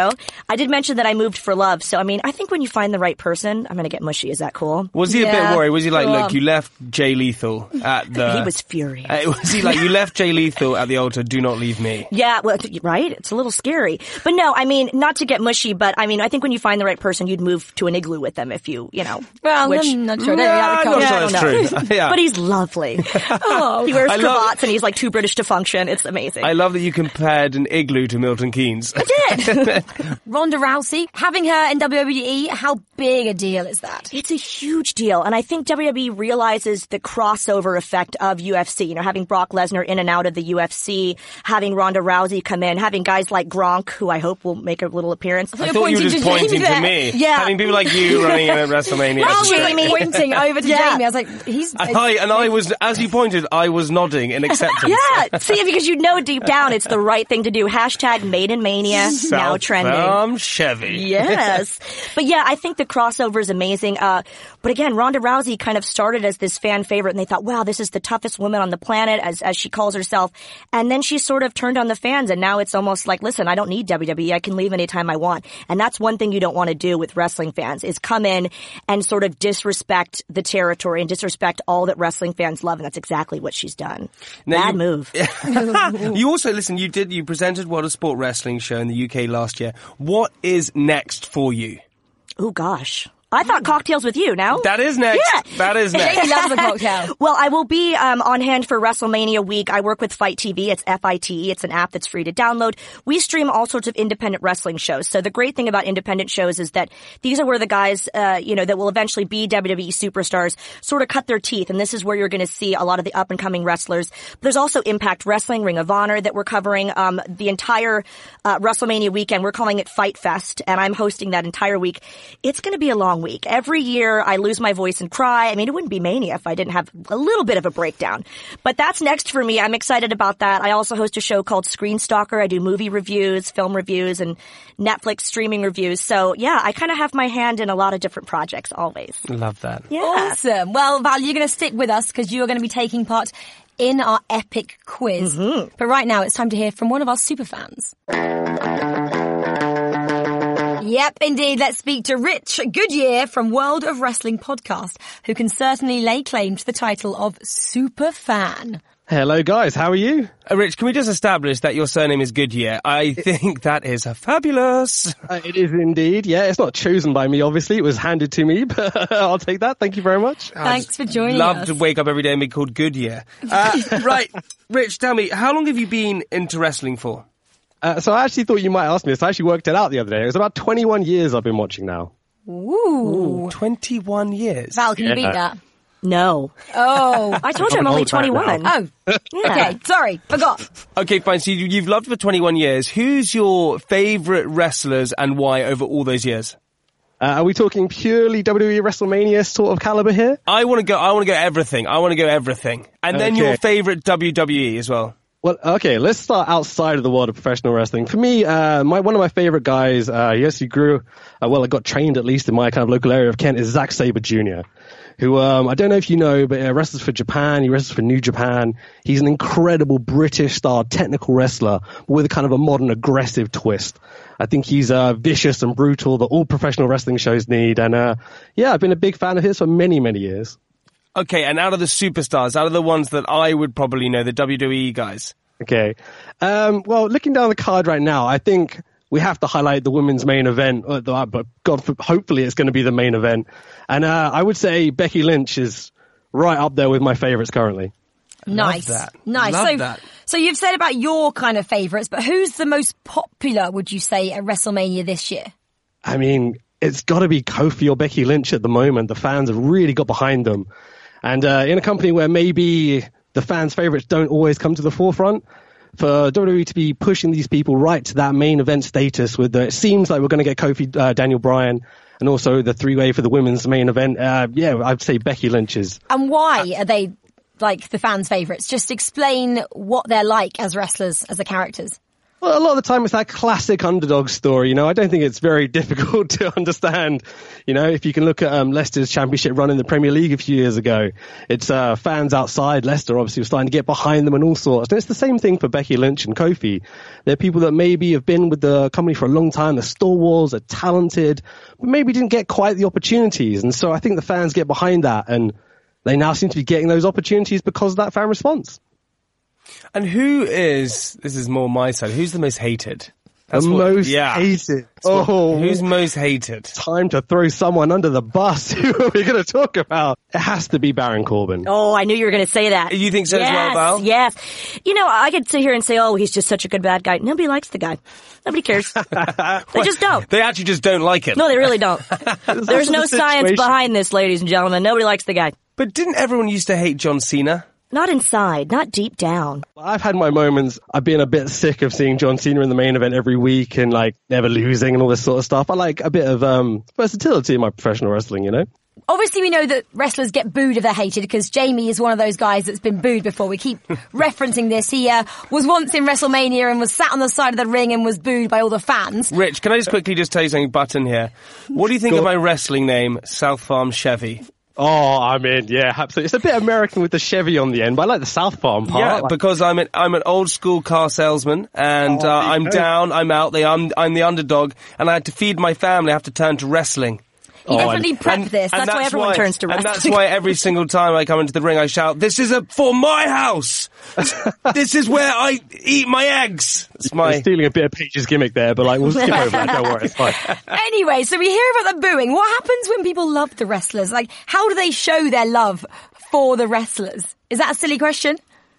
I did mention that I moved for love. So, I mean, I think when you find the right person, I'm going to get mushy. Is that cool? Was he yeah. a bit worried? Was he like, look, you left Jay Lethal at the... He was furious. Uh, was he like, you left Jay Lethal at the altar, do not leave me? Yeah, well, right? It's a little scary. But no, I mean, not to get mushy, but I mean, I think when you find the right person, you'd move to an igloo with them if you, you know... Well, which, I'm not sure. No, that would yeah, not sure that's true. Yeah. But he's lovely. Oh, he wears I cravats and he's like too British to function. It's amazing. I love that you compared an igloo to Milton Keynes. I did. Ronda Rousey, having her in W W E, how big a deal is that? It's a huge deal. And I think W W E realizes the crossover effect of U F C. You know, having Brock Lesnar in and out of the U F C, having Ronda Rousey come in, having guys like Gronk, who I hope will make a little appearance. I, I thought you were just pointing to me. Yeah. Having people like you running in at WrestleMania. Well, Jamie. Pointing over to yeah. Jamie. I was like, he's... And I, and I was, as you pointed, I was nodding in acceptance. Yeah, see, because you know deep down it's the right thing to do. Hashtag Maiden Mania, South now trending. From Chevy. Yes. But yeah, I think the crossover is amazing. Uh, but again, Ronda Rousey kind of started as this fan favorite, and they thought, wow, this is the toughest woman on the planet, as as she calls herself. And then she sort of turned on the fans, and now it's almost like, listen, I don't need W W E. I can leave anytime I want. And that's one thing you don't want to do with wrestling fans, is come in and sort of disrespect the territory and disrespect all that wrestling fans love, and that's exactly what she's done. Now, Bad you, move. You also, listen, you did, you presented World of Sport Wrestling show in the U K last year. What is next for you? Oh, gosh. I thought cocktails with you now. That is next. Yeah. That is next. Jamie loves a cocktail. Well, I will be um, on hand for WrestleMania week. I work with Fight T V. It's F I T E. It's an app that's free to download. We stream all sorts of independent wrestling shows. So the great thing about independent shows is that these are where the guys, uh, you know, that will eventually be W W E superstars sort of cut their teeth. And this is where you're going to see a lot of the up and coming wrestlers. But there's also Impact Wrestling, Ring of Honor that we're covering. Um, the entire uh, WrestleMania weekend, we're calling it Fight Fest. And I'm hosting that entire week. It's going to be a long week. Every year I lose my voice and cry. I mean, it wouldn't be Mania if I didn't have a little bit of a breakdown. But that's next for me. I'm excited about that. I also host a show called Screen Stalker. I do movie reviews, film reviews, and Netflix streaming reviews. So yeah, I kind of have my hand in a lot of different projects always. Love that. Yeah. Awesome. Well, Val, you're going to stick with us because you are going to be taking part in our epic quiz. Mm-hmm. But right now it's time to hear from one of our superfans. Yep, indeed. Let's speak to Rich Goodyear from World of Wrestling podcast, who can certainly lay claim to the title of super fan. Hello, guys. How are you? Uh, Rich, can we just establish that your surname is Goodyear? I it, think that is a fabulous. Uh, it is indeed. Yeah, it's not chosen by me, obviously. It was handed to me, but I'll take that. Thank you very much. Thanks for joining love us. Love to wake up every day and be called Goodyear. Uh, right, Rich, tell me, how long have you been into wrestling for? Uh, so I actually thought you might ask me this. I actually worked it out the other day. It was about twenty-one years I've been watching now. Ooh. Ooh, twenty-one years. Val, can yeah. you beat that? No. Oh, I told you I'm only twenty-one. Oh, yeah. Okay. Sorry, forgot. Okay, fine. So you've loved for twenty-one years. Who's your favourite wrestlers and why over all those years? Uh, are we talking purely W W E WrestleMania sort of calibre here? I want to go. I want to go everything. I want to go everything, and okay. then your favourite W W E as well. Well, okay, let's start outside of the world of professional wrestling. For me, uh, my one of my favorite guys, uh, yes, he grew, uh, well, I got trained at least in my kind of local area of Kent, is Zack Sabre Junior, who um, I don't know if you know, but uh, wrestles for Japan, he wrestles for New Japan. He's an incredible British-style technical wrestler with a kind of a modern aggressive twist. I think he's uh, vicious and brutal that all professional wrestling shows need. And uh, yeah, I've been a big fan of his for many, many years. Okay, and out of the superstars, out of the ones that I would probably know, the W W E guys. Okay. Um, well, looking down the card right now, I think we have to highlight the women's main event, but God, hopefully it's going to be the main event. And uh, I would say Becky Lynch is right up there with my favourites currently. Nice. Love that. Nice. Love so, that. So you've said about your kind of favourites, but who's the most popular, would you say, at WrestleMania this year? I mean, it's got to be Kofi or Becky Lynch at the moment. The fans have really got behind them. And uh, in a company where maybe the fans' favourites don't always come to the forefront, for W W E to be pushing these people right to that main event status, with the, it seems like we're going to get Kofi, uh, Daniel Bryan, and also the three-way for the women's main event. Uh, yeah, I'd say Becky Lynch is. And why uh, are they like the fans' favourites? Just explain what they're like as wrestlers, as the characters. Well, a lot of the time it's that classic underdog story, you know. I don't think it's very difficult to understand, you know. If you can look at um, Leicester's championship run in the Premier League a few years ago, it's uh, fans outside Leicester obviously were starting to get behind them and all sorts. And it's the same thing for Becky Lynch and Kofi. They're people that maybe have been with the company for a long time, they're stalwarts, they're talented, but maybe didn't get quite the opportunities. And so I think the fans get behind that, and they now seem to be getting those opportunities because of that fan response. And who is, this is more my side, who's the most hated? That's the what, most yeah. hated. What, oh, who's most hated? Time to throw someone under the bus. Who are we going to talk about? It has to be Baron Corbin. Oh, I knew you were going to say that. You think so yes, as well, Val? Yes. You know, I could sit here and say, oh, he's just such a good bad guy. Nobody likes the guy. Nobody cares. They just don't. They actually just don't like him. No, they really don't. There's no the science behind this, ladies and gentlemen. Nobody likes the guy. But didn't everyone used to hate John Cena? Not inside, not deep down. I've had my moments. I've been a bit sick of seeing John Cena in the main event every week and like never losing and all this sort of stuff. I like a bit of um versatility in my professional wrestling, you know? Obviously, we know that wrestlers get booed if they're hated because Jamie is one of those guys that's been booed before. We keep referencing this. He uh, was once in WrestleMania and was sat on the side of the ring and was booed by all the fans. Rich, can I just quickly just tell you something, Button here? What do you think Go- of my wrestling name, South Farm Chevy? Oh, I mean, yeah, absolutely. It's a bit American with the Chevy on the end, but I like the South Farm part. Yeah, like, because I'm an I'm an old school car salesman, and oh, uh, I'm know. down, I'm out, they, I'm I'm the underdog, and I had to feed my family. I have to turn to wrestling. You oh, definitely prep and, this. And that's, that's why everyone why, turns to wrestling. And that's why every single time I come into the ring, I shout, "This is a for my house. This is where I eat my eggs." It's my You're stealing a bit of Paige's gimmick there, but like we'll skip over that. Don't worry, it's fine. Anyway, so we hear about the booing. What happens when people love the wrestlers? Like, how do they show their love for the wrestlers? Is that a silly question?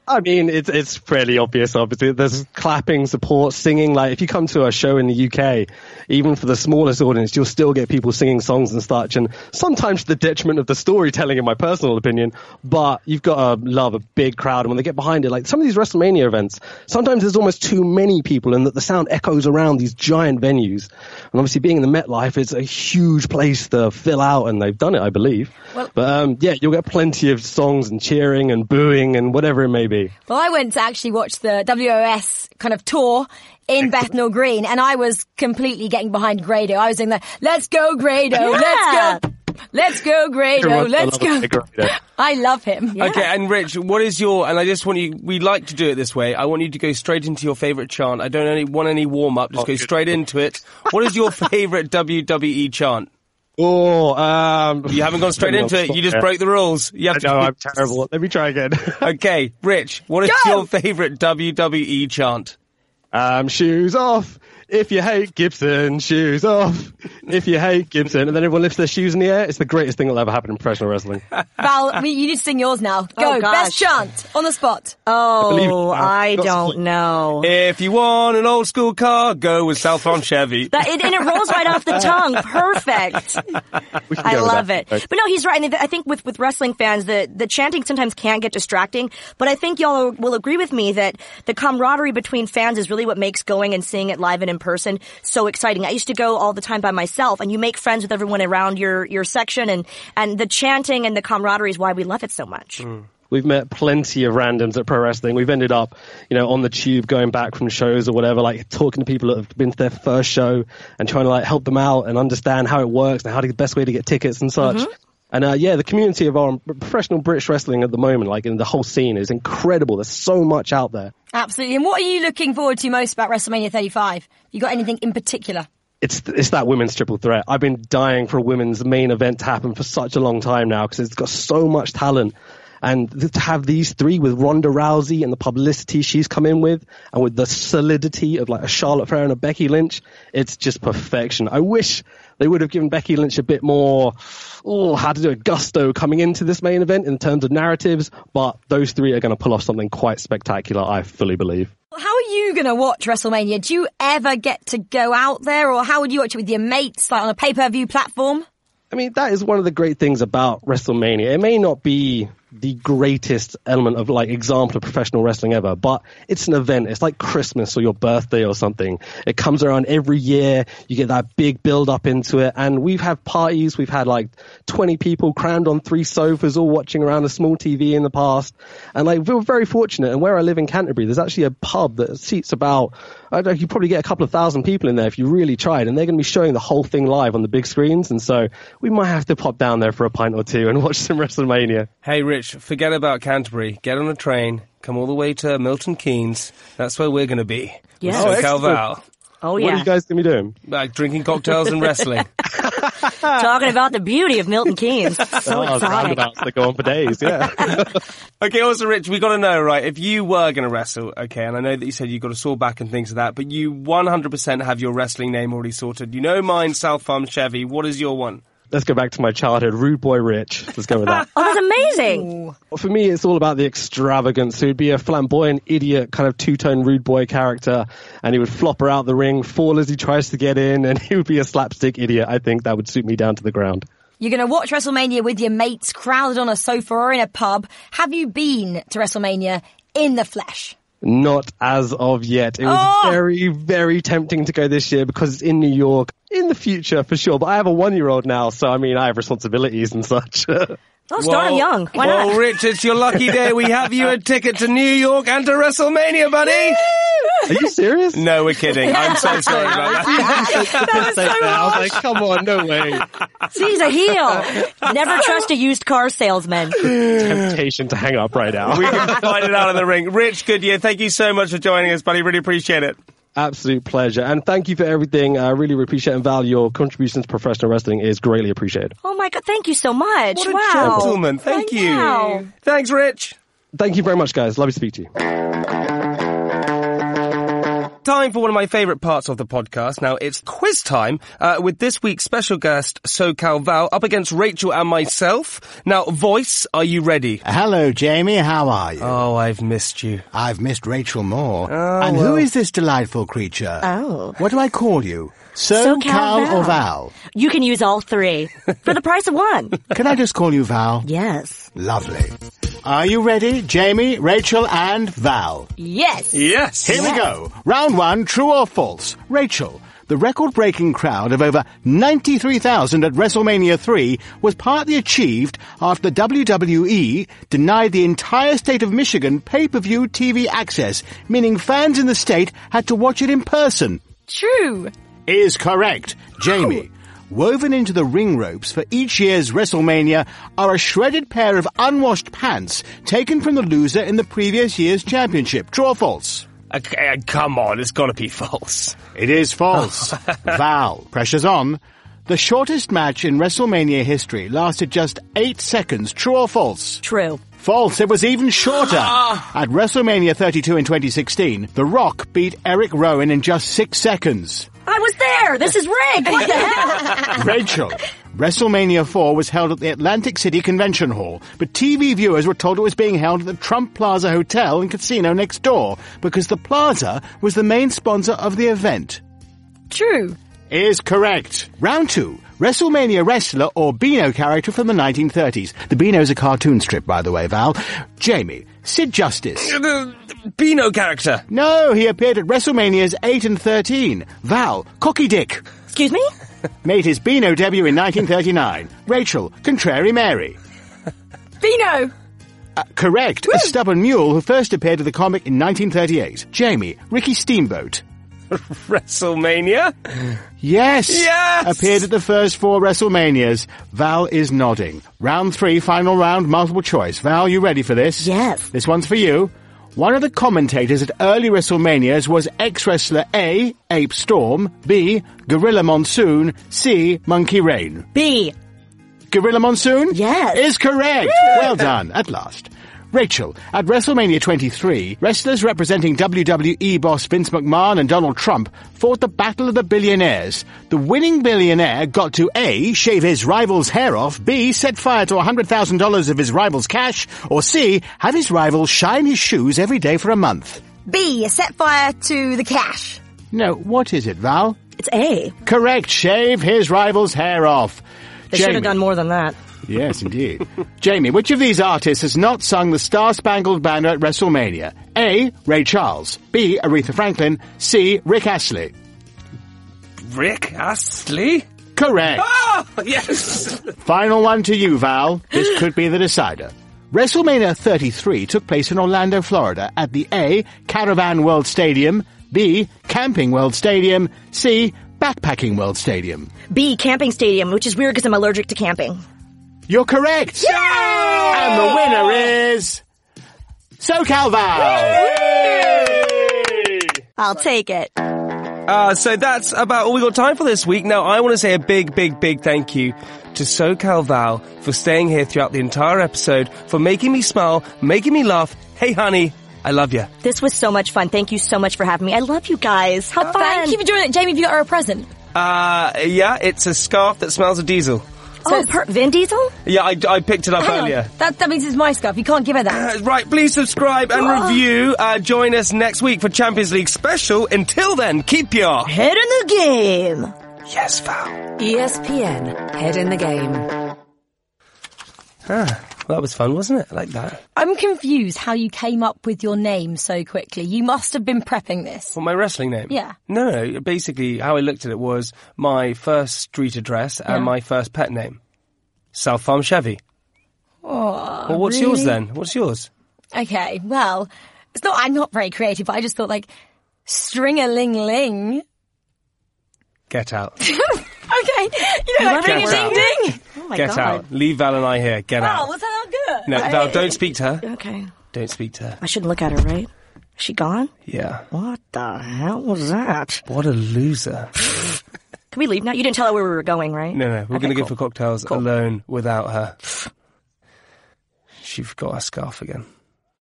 I mean, it's it's fairly obvious, obviously. There's clapping, support, singing. Like, if you come to a show in the U K, even for the smallest audience, you'll still get people singing songs and such, and sometimes to the detriment of the storytelling, in my personal opinion. But you've got to love a big crowd, and when they get behind it, like some of these WrestleMania events, sometimes there's almost too many people, and that the sound echoes around these giant venues. And obviously, being in the MetLife, it's a huge place to fill out, and they've done it, I believe. Well, but um, yeah, you'll get plenty of songs and cheering and booing and whatever it may be. Well, I went to actually watch the W O S kind of tour in Bethnal Green, and I was completely getting behind Grado. I was doing the, let's go Grado, yeah. let's go, let's go Grado, let's go. I love him. Yeah. Okay, and Rich, what is your, and I just want you, we like to do it this way, I want you to go straight into your favourite chant. I don't want any warm-up, just oh, go good. straight into it. What is your favourite W W E chant? Oh, um, you haven't gone straight into it. You just broke the rules. You have to. No, I'm terrible. Let me try again. Okay, Rich, what is Go! your favorite W W E chant? Um, shoes off. If you hate Gibson, shoes off. If you hate Gibson. And then everyone lifts their shoes in the air. It's the greatest thing that'll ever happen in professional wrestling. Val, I mean, you need to sing yours now. Go, oh, best chant, on the spot. Oh, I, I don't know. If you want an old school car, go with Southbound Chevy. That, it, and it rolls right off the tongue. Perfect. I love it. Okay. But no, he's right. And I think with, with wrestling fans, the, the chanting sometimes can get distracting. But I think y'all will agree with me that the camaraderie between fans is really what makes going and seeing it live and in person so exciting. I used to go all the time by myself, and you make friends with everyone around your, your section, and, and the chanting and the camaraderie is why we love it so much. Mm. We've met plenty of randoms at pro wrestling. We've ended up, you know, on the tube going back from shows or whatever, like talking to people that have been to their first show and trying to like help them out and understand how it works and how to, the best way to get tickets and such. Mm-hmm. And uh, yeah, the community of our professional British wrestling at the moment, like in the whole scene, is incredible. There's so much out there. Absolutely. And what are you looking forward to most about WrestleMania thirty-five? You got anything in particular? It's it's that women's triple threat. I've been dying for a women's main event to happen for such a long time now because it's got so much talent. And to have these three with Ronda Rousey and the publicity she's come in with, and with the solidity of like a Charlotte Flair and a Becky Lynch, it's just perfection. I wish they would have given Becky Lynch a bit more, oh, how to do it, gusto coming into this main event in terms of narratives, but those three are going to pull off something quite spectacular, I fully believe. How are you going to watch WrestleMania? Do you ever get to go out there, or how would you watch it with your mates, like on a pay-per-view platform? I mean, that is one of the great things about WrestleMania. It may not be the greatest element of like example of professional wrestling ever, but it's an event. It's like Christmas or your birthday or something. It comes around every year. You get that big build up into it. And we've had parties. We've had like twenty people crammed on three sofas, all watching around a small T V in the past. And like, we were very fortunate. And where I live in Canterbury, there's actually a pub that seats about, I don't know, you probably get a couple of thousand people in there if you really tried. And they're going to be showing the whole thing live on the big screens. And so we might have to pop down there for a pint or two and watch some WrestleMania. Hey, Rich. Forget about Canterbury. Get on a train. Come all the way to Milton Keynes. That's where we're going to be. Yeah. Oh, SoCal Val. Oh, yeah. What are you guys going to be doing? Like drinking cocktails and wrestling. Talking about the beauty of Milton Keynes. So oh, exciting. They go on for days, yeah. Okay, also, Rich, we got to know, right, if you were going to wrestle, okay, and I know that you said you got a sore back and things like that, but you one hundred percent have your wrestling name already sorted. You know mine, South Farm Chevy. What is your one? Let's go back to my childhood. Rude Boy Rich. Let's go with that. Oh, that's amazing. Ooh. For me, it's all about the extravagance. So he'd be a flamboyant, idiot, kind of two-tone rude boy character, and he would flop her out the ring, fall as he tries to get in, and he would be a slapstick idiot. I think that would suit me down to the ground. You're going to watch WrestleMania with your mates, crowded on a sofa or in a pub. Have you been to WrestleMania in the flesh? Not as of yet. It was oh! very, very tempting to go this year because it's in New York. In the future, for sure. But I have a one-year-old now, so, I mean, I have responsibilities and such. Oh, well, start him young. Why well, not? Well, Rich, it's your lucky day. We have you a ticket to New York and to WrestleMania, buddy. Are you serious? No, we're kidding. I'm so sorry about that. That was so much. I was like, come on, no way. He's a heel. Never trust a used car salesman. Temptation to hang up right now. We can find it out in the ring. Rich Goodyear, thank you so much for joining us, buddy. Really appreciate it. Absolute pleasure. And thank you for everything. I really appreciate and value your contributions to professional wrestling. Is greatly appreciated. Oh, my God. Thank you so much. What wow. a gentleman. Thank you. Wow. Thanks, Rich. Thank you very much, guys. Lovely to speak to you. Time for one of my favourite parts of the podcast. Now, it's quiz time uh, with this week's special guest, SoCal Val, up against Rachel and myself. Now, Voice, are you ready? Hello, Jamie. How are you? Oh, I've missed you. I've missed Rachel more. Oh, and well. Who is this delightful creature? Oh. What do I call you? So, so Cal, Cal or Val? You can use all three for the price of one. Can I just call you Val? Yes. Lovely. Are you ready, Jamie, Rachel and Val? Yes. Yes. Here yes. we go. Round one, true or false. Rachel, the record-breaking crowd of over ninety-three thousand at WrestleMania three was partly achieved after the W W E denied the entire state of Michigan pay-per-view T V access, meaning fans in the state had to watch it in person. True. Is correct. Jamie, woven into the ring ropes for each year's WrestleMania are a shredded pair of unwashed pants taken from the loser in the previous year's championship. True or false? Okay, come on, it's got to be false. It is false. Val, pressure's on. The shortest match in WrestleMania history lasted just eight seconds. True or false? True. False. It was even shorter. At WrestleMania thirty-two in twenty sixteen, The Rock beat Eric Rowan in just six seconds. I was there. This is rigged. What the hell? Rachel, WrestleMania four was held at the Atlantic City Convention Hall, but T V viewers were told it was being held at the Trump Plaza Hotel and Casino next door because the plaza was the main sponsor of the event. True. Is correct. Round two. WrestleMania wrestler or Beano character from the nineteen thirties. The Beano's a cartoon strip, by the way, Val. Jamie, Sid Justice. The Beano character. No, he appeared at WrestleManias eight and thirteen. Val, Cocky Dick. Excuse me? Made his Beano debut in nineteen thirty-nine. Rachel, Contrary Mary. Beano. Uh, correct. Woo! A stubborn mule who first appeared in the comic in nineteen thirty-eight. Jamie, Ricky Steamboat. WrestleMania? Yes! Yes! Appeared at the first four WrestleManias. Val is nodding. Round three, final round, multiple choice. Val, you ready for this? Yes. This one's for you. One of the commentators at early WrestleManias was ex-wrestler A, Ape Storm, B, Gorilla Monsoon, C, Monkey Rain. B. Gorilla Monsoon? Yes. Is correct. Woo! Well done, at last. Rachel, at WrestleMania twenty-three, wrestlers representing W W E boss Vince McMahon and Donald Trump fought the Battle of the Billionaires. The winning billionaire got to A, shave his rival's hair off, B, set fire to one hundred thousand dollars of his rival's cash, or C, have his rival shine his shoes every day for a month. B, set fire to the cash. No, what is it, Val? It's A. Correct, shave his rival's hair off. They Jamie. should have done more than that. Yes, indeed. Jamie, which of these artists has not sung the Star-Spangled Banner at WrestleMania? A, Ray Charles. B, Aretha Franklin. C, Rick Astley. Rick Astley? Correct. Ah, yes! Final one to you, Val. This could be the decider. WrestleMania thirty-three took place in Orlando, Florida at the A, Caravan World Stadium. B, Camping World Stadium. C, Backpacking World Stadium. B, Camping Stadium, which is weird because I'm allergic to camping. You're correct! Yay! And the winner is... SoCal Val! I'll take it. Uh, so that's about all we got time for this week. Now, I want to say a big, big, big thank you to SoCal Val for staying here throughout the entire episode, for making me smile, making me laugh. Hey, honey, I love you. This was so much fun. Thank you so much for having me. I love you guys. How uh, fun. Thank you for doing it. Jamie, have you got her a present? Uh, yeah, it's a scarf that smells of diesel. So oh, per- Vin Diesel? Yeah, I, I picked it up Hang earlier. On. That that means it's my stuff. You can't give her that. Uh, right, please subscribe and oh. review. Uh, join us next week for Champions League special. Until then, keep your... head in the game. Yes, Val. E S P N, head in the game. Ah, that was fun, wasn't it? I like that. I'm confused how you came up with your name so quickly. You must have been prepping this. Well, my wrestling name? Yeah. No, no, basically how I looked at it was my first street address and yeah. my first pet name. South Farm Chevy. Oh, well, what's really? yours then? What's yours? Okay, well, it's not. I'm not very creative, but I just thought, like, String-a-ling-ling. Get out. Okay, you know, like ring-a-ding-ding. Oh my Get God. out. Leave Val and I here. Get oh, out. Oh, was that not good? No, Val, don't speak to her. Okay. Don't speak to her. I shouldn't look at her, right? Is she gone? Yeah. What the hell was that? What a loser. Can we leave now? You didn't tell her where we were going, right? No, no. We're okay, going to cool. go for cocktails cool. alone without her. She forgot her scarf again.